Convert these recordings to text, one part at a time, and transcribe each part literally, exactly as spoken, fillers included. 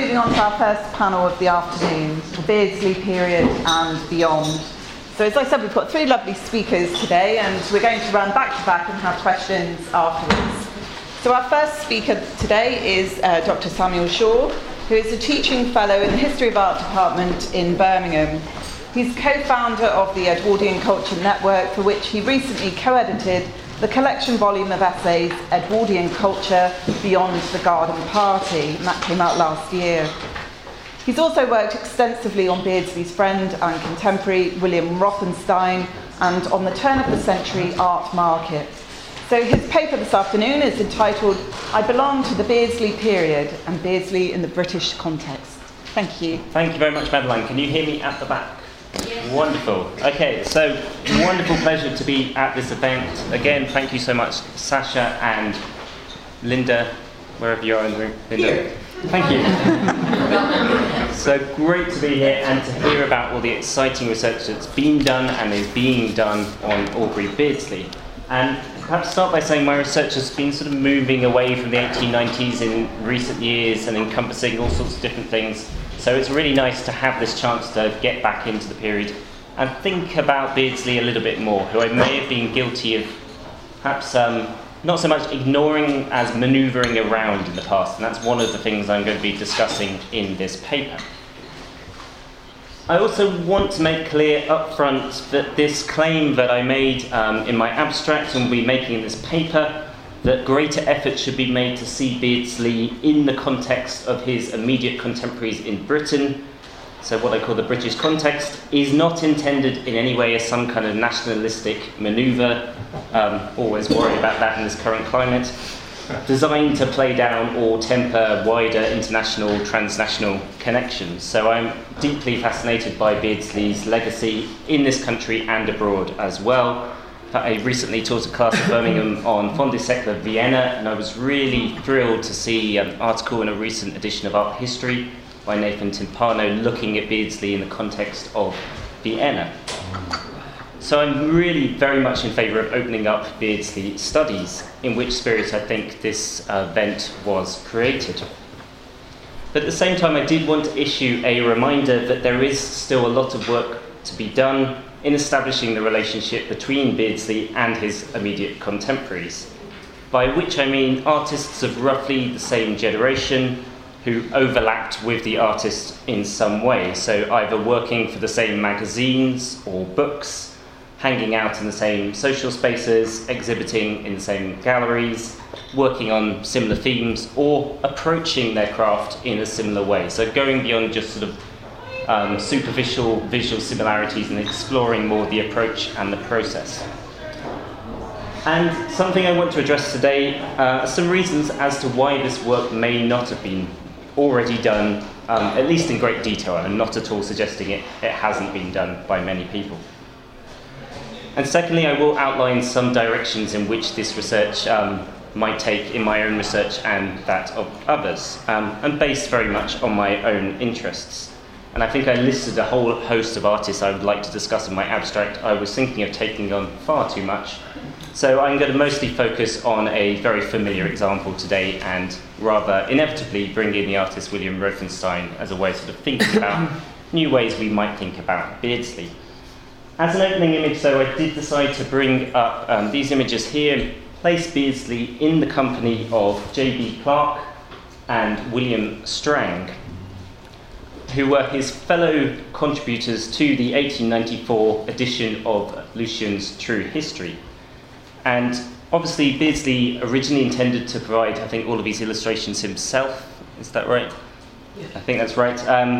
moving on to our first panel of the afternoon, the Beardsley period and beyond. So as I said, we've got three lovely speakers today, and we're going to run back to back and have questions afterwards. So our first speaker today is uh, Doctor Samuel Shaw, who is a teaching fellow in the History of Art Department in Birmingham. He's co-founder of the Edwardian Culture Network, for which he recently co-edited the collection volume of essays, Edwardian Culture, Beyond the Garden Party, and that came out last year. He's also worked extensively on Beardsley's friend and contemporary, William Rothenstein, and on the turn of the century art market. So his paper this afternoon is entitled, I Belong to the Beardsley Period and Beardsley in the British Context. Thank you. Thank you very much, Madeline. Can you hear me at the back? Yes. Wonderful. Okay, so wonderful pleasure to be at this event. Again, thank you so much, Sasha and Linda, wherever you are in the room. Linda. Thank you. So great to be here and to hear about all the exciting research that's been done and is being done on Aubrey Beardsley. And perhaps start by saying my research has been sort of moving away from the eighteen nineties in recent years and encompassing all sorts of different things. So it's really nice to have this chance to get back into the period and think about Beardsley a little bit more, who I may have been guilty of perhaps um, not so much ignoring as manoeuvring around in the past, and that's one of the things I'm going to be discussing in this paper. I also want to make clear up front that this claim that I made um, in my abstract and will be making in this paper, that greater effort should be made to see Beardsley in the context of his immediate contemporaries in Britain, so what I call the British context, is not intended in any way as some kind of nationalistic manoeuvre, um, always worried about that in this current climate, designed to play down or temper wider international, transnational connections. So I'm deeply fascinated by Beardsley's legacy in this country and abroad as well. I recently taught a class at Birmingham on Fondi Secla Vienna, and I was really thrilled to see an article in a recent edition of Art History by Nathan Timpano looking at Beardsley in the context of Vienna. So I'm really very much in favour of opening up Beardsley studies, in which spirit I think this event was created. But at the same time, I did want to issue a reminder that there is still a lot of work to be done in establishing the relationship between Beardsley and his immediate contemporaries, by which I mean artists of roughly the same generation who overlapped with the artist in some way, so either working for the same magazines or books, hanging out in the same social spaces, exhibiting in the same galleries, working on similar themes, or approaching their craft in a similar way, so going beyond just sort of Um, superficial visual similarities and exploring more the approach and the process. And something I want to address today are uh, some reasons as to why this work may not have been already done, um, at least in great detail. I'm not at all suggesting it, it hasn't been done by many people. And secondly, I will outline some directions in which this research um, might take in my own research and that of others, um, and based very much on my own interests. And I think I listed a whole host of artists I would like to discuss in my abstract. I was thinking of taking on far too much. So I'm going to mostly focus on a very familiar example today and rather inevitably bring in the artist William Rothenstein as a way of sort of thinking about new ways we might think about Beardsley. As an opening image, though, I did decide to bring up um, these images here, place Beardsley in the company of J B Clark and William Strang, who were his fellow contributors to the eighteen ninety-four edition of Lucian's True History. And obviously Beardsley originally intended to provide, I think, all of these illustrations himself. Is that right? Yeah. I think that's right. Um,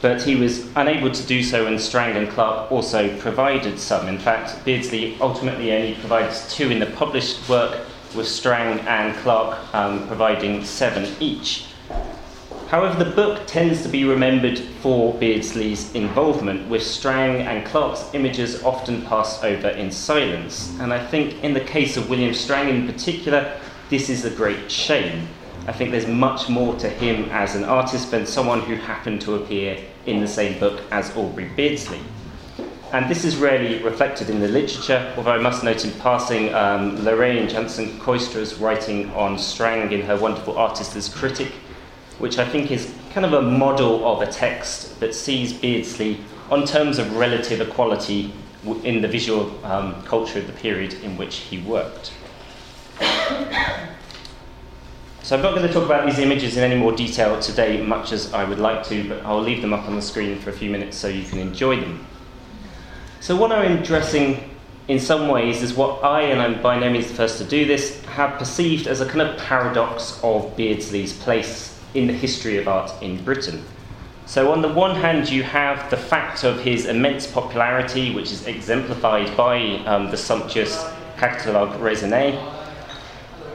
but he was unable to do so, and Strang and Clark also provided some. In fact, Beardsley ultimately only provides two in the published work, with Strang and Clark um, providing seven each. However, the book tends to be remembered for Beardsley's involvement, with Strang and Clark's images often passed over in silence. And I think in the case of William Strang in particular, this is a great shame. I think there's much more to him as an artist than someone who happened to appear in the same book as Aubrey Beardsley. And this is rarely reflected in the literature, although I must note in passing um, Lorraine Johnson Coistra's writing on Strang in her wonderful Artist as Critic, which I think is kind of a model of a text that sees Beardsley on terms of relative equality in the visual um, culture of the period in which he worked. So I'm not going to talk about these images in any more detail today, much as I would like to, but I'll leave them up on the screen for a few minutes so you can enjoy them. So what I'm addressing in some ways is what I, and I'm by no means the first to do this, have perceived as a kind of paradox of Beardsley's place in the history of art in Britain. So on the one hand, you have the fact of his immense popularity, which is exemplified by um, the sumptuous Catalogue Raisonné.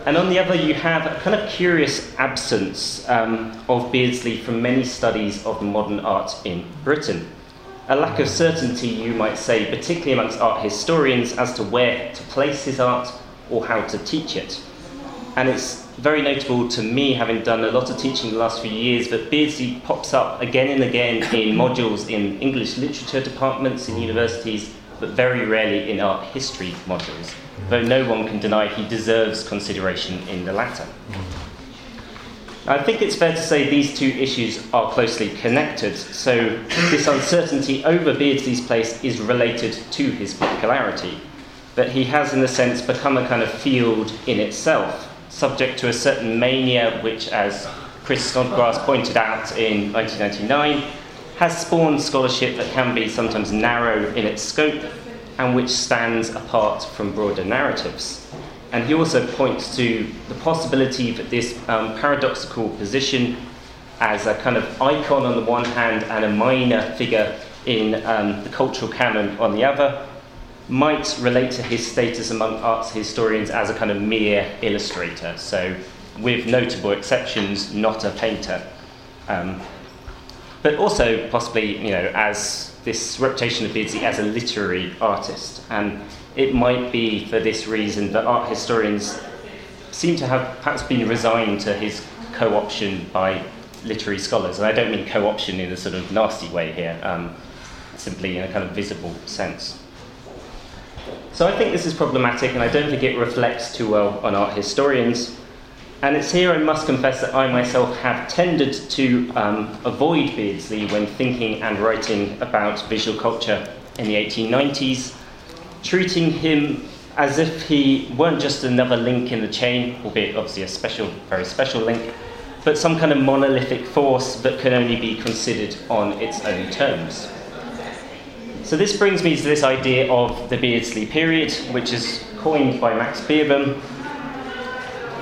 And on the other, you have a kind of curious absence um, of Beardsley from many studies of modern art in Britain. A lack of certainty, you might say, particularly amongst art historians, as to where to place his art or how to teach it. And it's very notable to me, having done a lot of teaching the last few years, that Beardsley pops up again and again in modules in English literature departments in universities, but very rarely in art history modules, though no one can deny he deserves consideration in the latter. I think it's fair to say these two issues are closely connected, so this uncertainty over Beardsley's place is related to his popularity, but he has, in a sense, become a kind of field in itself, subject to a certain mania which, as Chris Snodgrass pointed out in nineteen ninety-nine, has spawned scholarship that can be sometimes narrow in its scope and which stands apart from broader narratives. And he also points to the possibility that this um, paradoxical position as a kind of icon on the one hand and a minor figure in um, the cultural canon on the other might relate to his status among arts historians as a kind of mere illustrator. So, with notable exceptions, not a painter. Um, But also, possibly, you know, as this reputation of Beardsley as a literary artist. And it might be for this reason that art historians seem to have perhaps been resigned to his co-option by literary scholars. And I don't mean co-option in a sort of nasty way here, um, simply in a kind of visible sense. So I think this is problematic, and I don't think it reflects too well on art historians. And it's here I must confess that I myself have tended to um, avoid Beardsley when thinking and writing about visual culture in the eighteen nineties, treating him as if he weren't just another link in the chain, albeit obviously a special, very special link, but some kind of monolithic force that can only be considered on its own terms. So this brings me to this idea of the Beardsley period, which is coined by Max Beerbohm,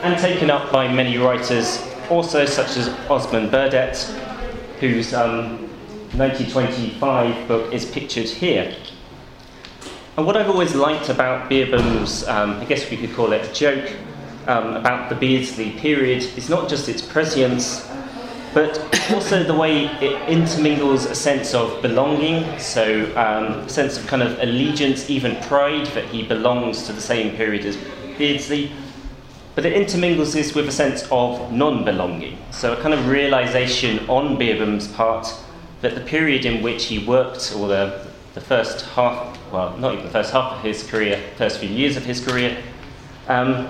and taken up by many writers, also such as Osond Burdett, whose um, nineteen twenty-five book is pictured here. And what I've always liked about Beerbohm's, um, I guess we could call it a joke, um, about the Beardsley period is not just its prescience, but also the way it intermingles a sense of belonging, so um, a sense of kind of allegiance, even pride, that he belongs to the same period as Beardsley, but it intermingles this with a sense of non-belonging, so a kind of realisation on Beerbohm's part that the period in which he worked, or the, the first half, well, not even the first half of his career, first few years of his career, um,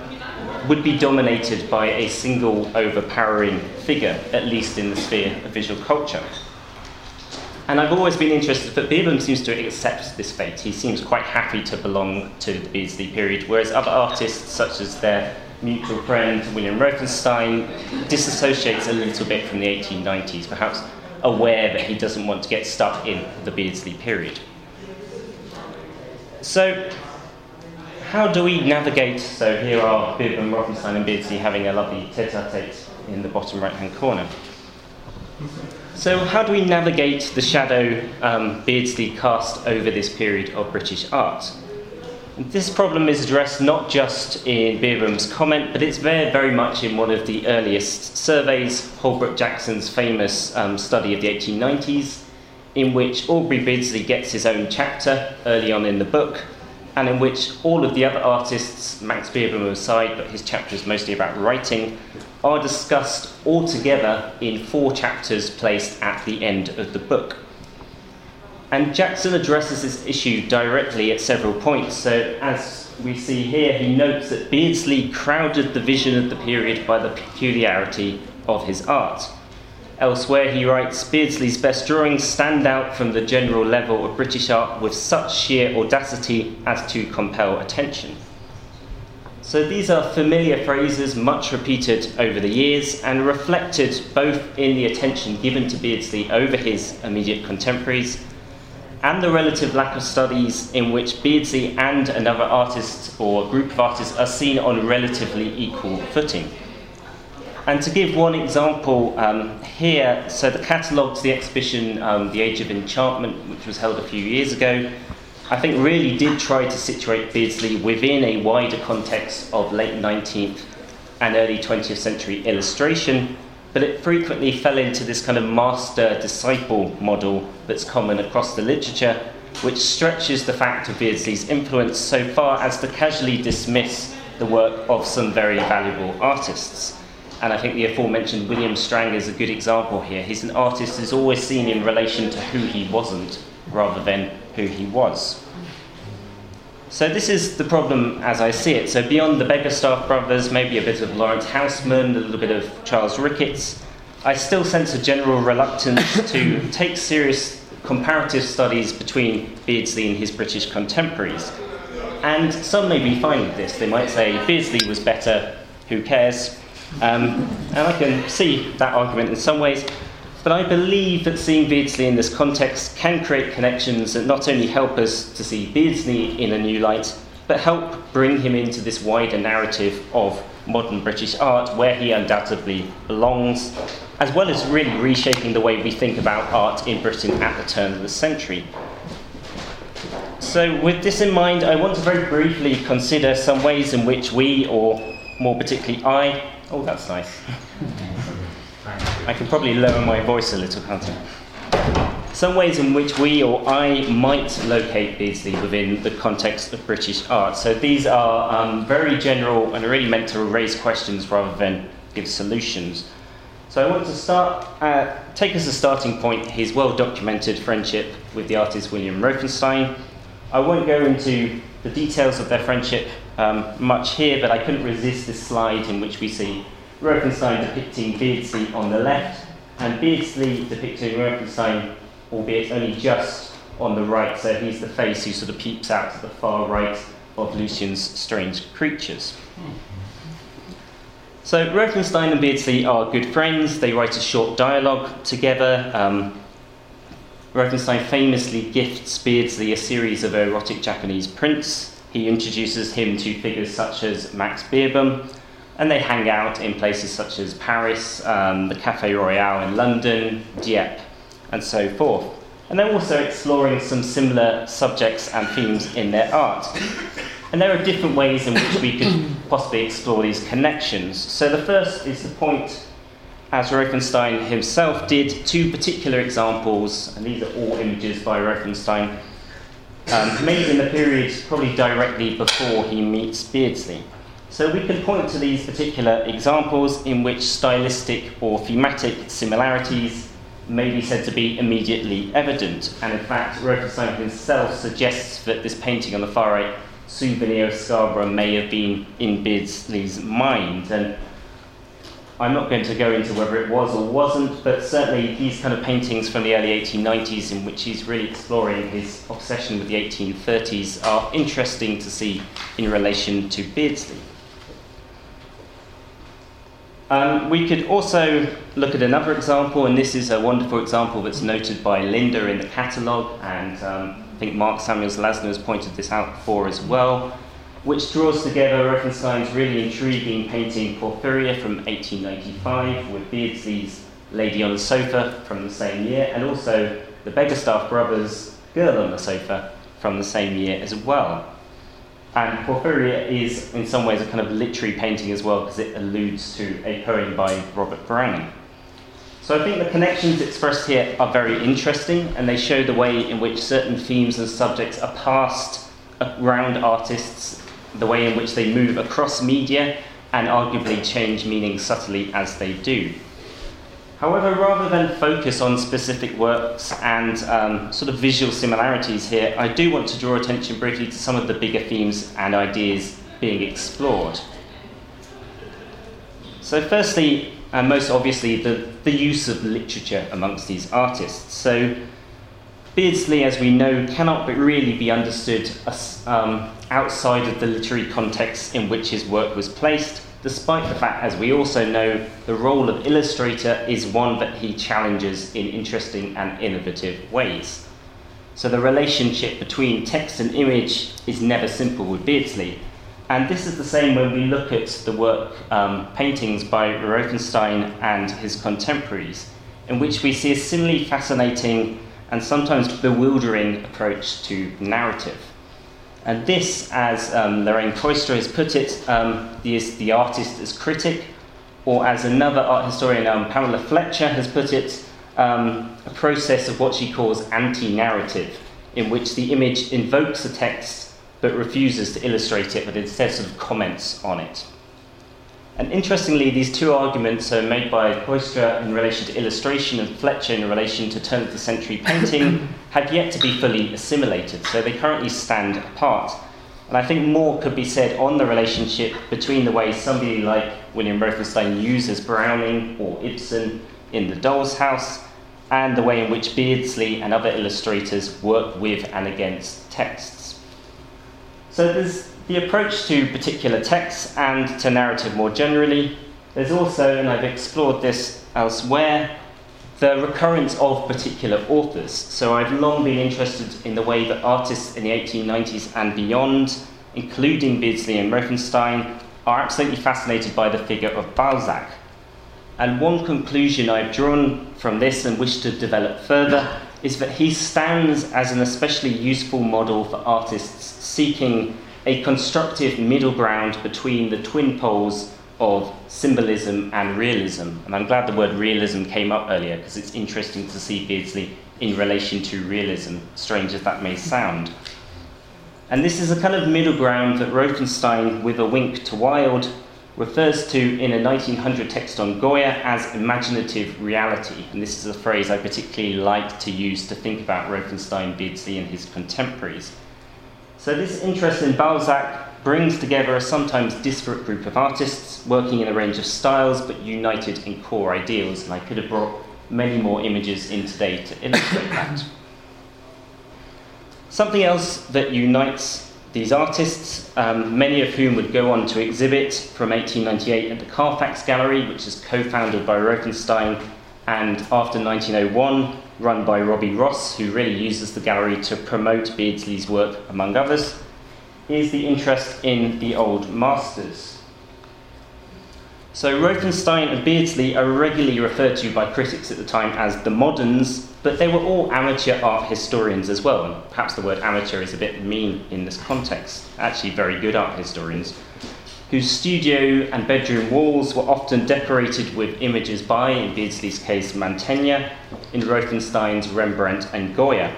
would be dominated by a single overpowering figure, at least in the sphere of visual culture. And I've always been interested that Beerbohm seems to accept this fate. He seems quite happy to belong to the Beardsley period, whereas other artists, such as their mutual friend William Rothenstein, disassociates a little bit from the eighteen nineties, perhaps aware that he doesn't want to get stuck in the Beardsley period. So, how do we navigate? So here are Beerbohm, Rothenstein and Beardsley having a lovely tete-a-tete in the bottom right-hand corner. So how do we navigate the shadow um, Beardsley cast over this period of British art? This problem is addressed not just in Beerbohm's comment, but it's there very much in one of the earliest surveys, Holbrook Jackson's famous um, study of the eighteen nineties, in which Aubrey Beardsley gets his own chapter early on in the book, and in which all of the other artists, Max Beerbohm aside, but his chapter is mostly about writing, are discussed all together in four chapters placed at the end of the book. And Jackson addresses this issue directly at several points. So, as we see here, he notes that Beardsley crowded the vision of the period by the peculiarity of his art. Elsewhere he writes, Beardsley's best drawings stand out from the general level of British art with such sheer audacity as to compel attention. So these are familiar phrases much repeated over the years and reflected both in the attention given to Beardsley over his immediate contemporaries and the relative lack of studies in which Beardsley and another artist or group of artists are seen on relatively equal footing. And to give one example um, here, so the catalogue to the exhibition um, The Age of Enchantment, which was held a few years ago, I think really did try to situate Beardsley within a wider context of late nineteenth and early twentieth century illustration, but it frequently fell into this kind of master-disciple model that's common across the literature, which stretches the fact of Beardsley's influence so far as to casually dismiss the work of some very valuable artists. And I think the aforementioned William Strang is a good example here. He's an artist who's always seen in relation to who he wasn't, rather than who he was. So this is the problem as I see it. So beyond the Beggarstaff brothers, maybe a bit of Lawrence Houseman, a little bit of Charles Ricketts, I still sense a general reluctance to take serious comparative studies between Beardsley and his British contemporaries. And some may be fine with this. They might say, Beardsley was better, who cares? Um, and I can see that argument in some ways, but I believe that seeing Beardsley in this context can create connections that not only help us to see Beardsley in a new light, but help bring him into this wider narrative of modern British art, where he undoubtedly belongs, as well as really reshaping the way we think about art in Britain at the turn of the century. So with this in mind, I want to very briefly consider some ways in which we, or more particularly I, oh, that's nice. I can probably lower my voice a little, can't I? Some ways in which we or I might locate Beardsley within the context of British art. So these are um, very general and are really meant to raise questions rather than give solutions. So I want to start, uh, take as a starting point his well-documented friendship with the artist William Rothenstein. I won't go into the details of their friendship um, much here, but I couldn't resist this slide in which we see Rothenstein depicting Beardsley on the left, and Beardsley depicting Rothenstein, albeit only just, on the right. So he's the face who sort of peeps out to the far right of Lucian's Strange Creatures. So Rothenstein and Beardsley are good friends. They write a short dialogue together. Um, Rothenstein famously gifts Beardsley a series of erotic Japanese prints. He introduces him to figures such as Max Beerbohm, and they hang out in places such as Paris, um, the Café Royal in London, Dieppe, and so forth. And they're also exploring some similar subjects and themes in their art. And there are different ways in which we could possibly explore these connections. So the first is the point, as Rothenstein himself did, two particular examples, and these are all images by Rothenstein, Um, made in the period probably directly before he meets Beardsley. So we can point to these particular examples in which stylistic or thematic similarities may be said to be immediately evident. And in fact, Rothenstein himself suggests that this painting on the far right, Souvenir of Scarborough, may have been in Beardsley's mind. And I'm not going to go into whether it was or wasn't, but certainly these kind of paintings from the early eighteen nineties in which he's really exploring his obsession with the eighteen thirties are interesting to see in relation to Beardsley. Um, we could also look at another example, and this is a wonderful example that's noted by Linda in the catalogue, and um, I think Mark Samuels Lasner has pointed this out before as well, which draws together Rothenstein's really intriguing painting Porphyria from eighteen ninety-five with Beardsley's Lady on the Sofa from the same year, and also the Beggarstaff brothers' Girl on the Sofa from the same year as well. And Porphyria is in some ways a kind of literary painting as well, because it alludes to a poem by Robert Browning. So I think the connections expressed here are very interesting, and they show the way in which certain themes and subjects are passed around artists, the way in which they move across media and arguably change meaning subtly as they do. However, rather than focus on specific works and um, sort of visual similarities here, I do want to draw attention briefly to some of the bigger themes and ideas being explored. So firstly, and most obviously the, the use of literature amongst these artists. So Beardsley, as we know, cannot but really be understood as, um, outside of the literary context in which his work was placed, despite the fact, as we also know, the role of illustrator is one that he challenges in interesting and innovative ways. So the relationship between text and image is never simple with Beardsley. And this is the same when we look at the work, um, paintings by Rothenstein and his contemporaries, in which we see a similarly fascinating and sometimes bewildering approach to narrative. And this, as um, Lorraine Koistra has put it, um, is the artist as critic, or as another art historian, um, Pamela Fletcher, has put it, um, a process of what she calls anti-narrative, in which the image invokes a text but refuses to illustrate it, but instead sort of comments on it. And interestingly, these two arguments are made by Koistra in relation to illustration and Fletcher in relation to turn-of-the-century painting have yet to be fully assimilated, so they currently stand apart. And I think more could be said on the relationship between the way somebody like William Rothenstein uses Browning or Ibsen in The Doll's House, and the way in which Beardsley and other illustrators work with and against text. So there's the approach to particular texts and to narrative more generally. There's also, and I've explored this elsewhere, the recurrence of particular authors. So I've long been interested in the way that artists in the eighteen nineties and beyond, including Beardsley and Rothenstein, are absolutely fascinated by the figure of Balzac. And one conclusion I've drawn from this and wish to develop further is that he stands as an especially useful model for artists seeking a constructive middle ground between the twin poles of symbolism and realism. And I'm glad the word realism came up earlier, because it's interesting to see Beardsley in relation to realism, strange as that may sound. And this is a kind of middle ground that Rothenstein, with a wink to Wilde, refers to in a nineteen hundred text on Goya as imaginative reality. And this is a phrase I particularly like to use to think about Rothenstein, Beardsley, and his contemporaries. So this interest in Balzac brings together a sometimes disparate group of artists working in a range of styles, but united in core ideals. And I could have brought many more images in today to illustrate that. Something else that unites these artists, um, many of whom would go on to exhibit from eighteen ninety-eight at the Carfax Gallery, which is co-founded by Rothenstein, and after nineteen oh one, run by Robbie Ross, who really uses the gallery to promote Beardsley's work, among others, is the interest in the old masters. So Rothenstein and Beardsley are regularly referred to by critics at the time as the moderns, but they were all amateur art historians as well. And perhaps the word amateur is a bit mean in this context. Actually, very good art historians, whose studio and bedroom walls were often decorated with images by, in Beardsley's case, Mantegna, in Rothenstein's, Rembrandt and Goya.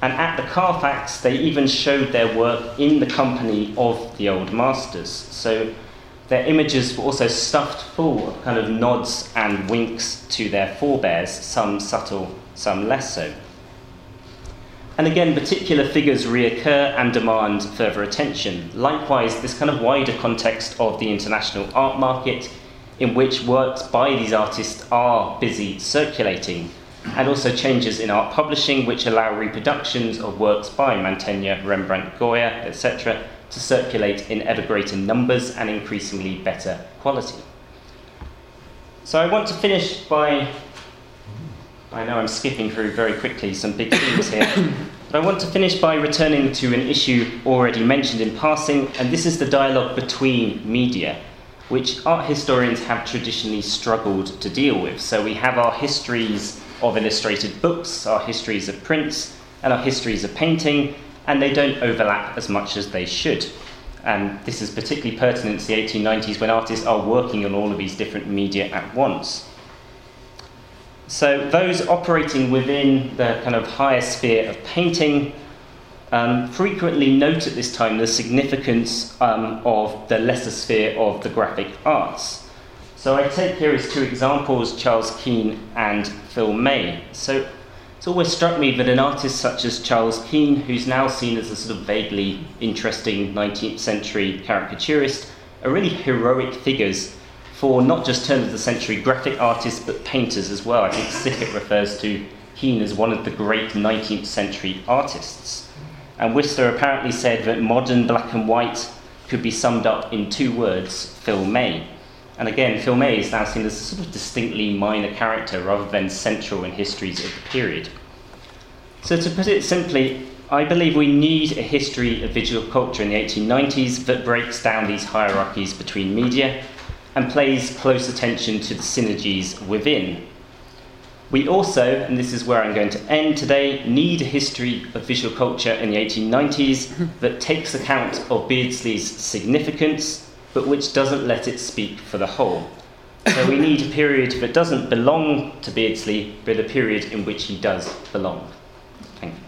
And at the Carfax, they even showed their work in the company of the old masters. So their images were also stuffed full of kind of nods and winks to their forebears, some subtle, some less so. And again, particular figures reoccur and demand further attention. Likewise, this kind of wider context of the international art market in which works by these artists are busy circulating, and also changes in art publishing which allow reproductions of works by Mantegna, Rembrandt, Goya, et cetera, to circulate in ever greater numbers and increasingly better quality. So I want to finish by, I know I'm skipping through very quickly some big themes here, but I want to finish by returning to an issue already mentioned in passing, and this is the dialogue between media, which art historians have traditionally struggled to deal with. So we have our histories of illustrated books, our histories of prints, and our histories of painting, and they don't overlap as much as they should. And this is particularly pertinent to the eighteen nineties when artists are working on all of these different media at once. So those operating within the kind of higher sphere of painting um, frequently note at this time the significance um, of the lesser sphere of the graphic arts. So I take here as two examples Charles Keene and Phil May. So it's always struck me that an artist such as Charles Keene, who's now seen as a sort of vaguely interesting nineteenth century caricaturist, are really heroic figures for not just turn-of-the-century graphic artists, but painters as well. I think Sickert refers to Keene as one of the great nineteenth century artists. And Whistler apparently said that modern black and white could be summed up in two words, Phil May. And again, Phil May is now seen as a sort of distinctly minor character rather than central in histories of the period. So to put it simply, I believe we need a history of visual culture in the eighteen nineties that breaks down these hierarchies between media and pays close attention to the synergies within. We also, and this is where I'm going to end today, need a history of visual culture in the eighteen nineties that takes account of Beardsley's significance, but which doesn't let it speak for the whole. So we need a period that doesn't belong to Beardsley, but a period in which he does belong. Thank you.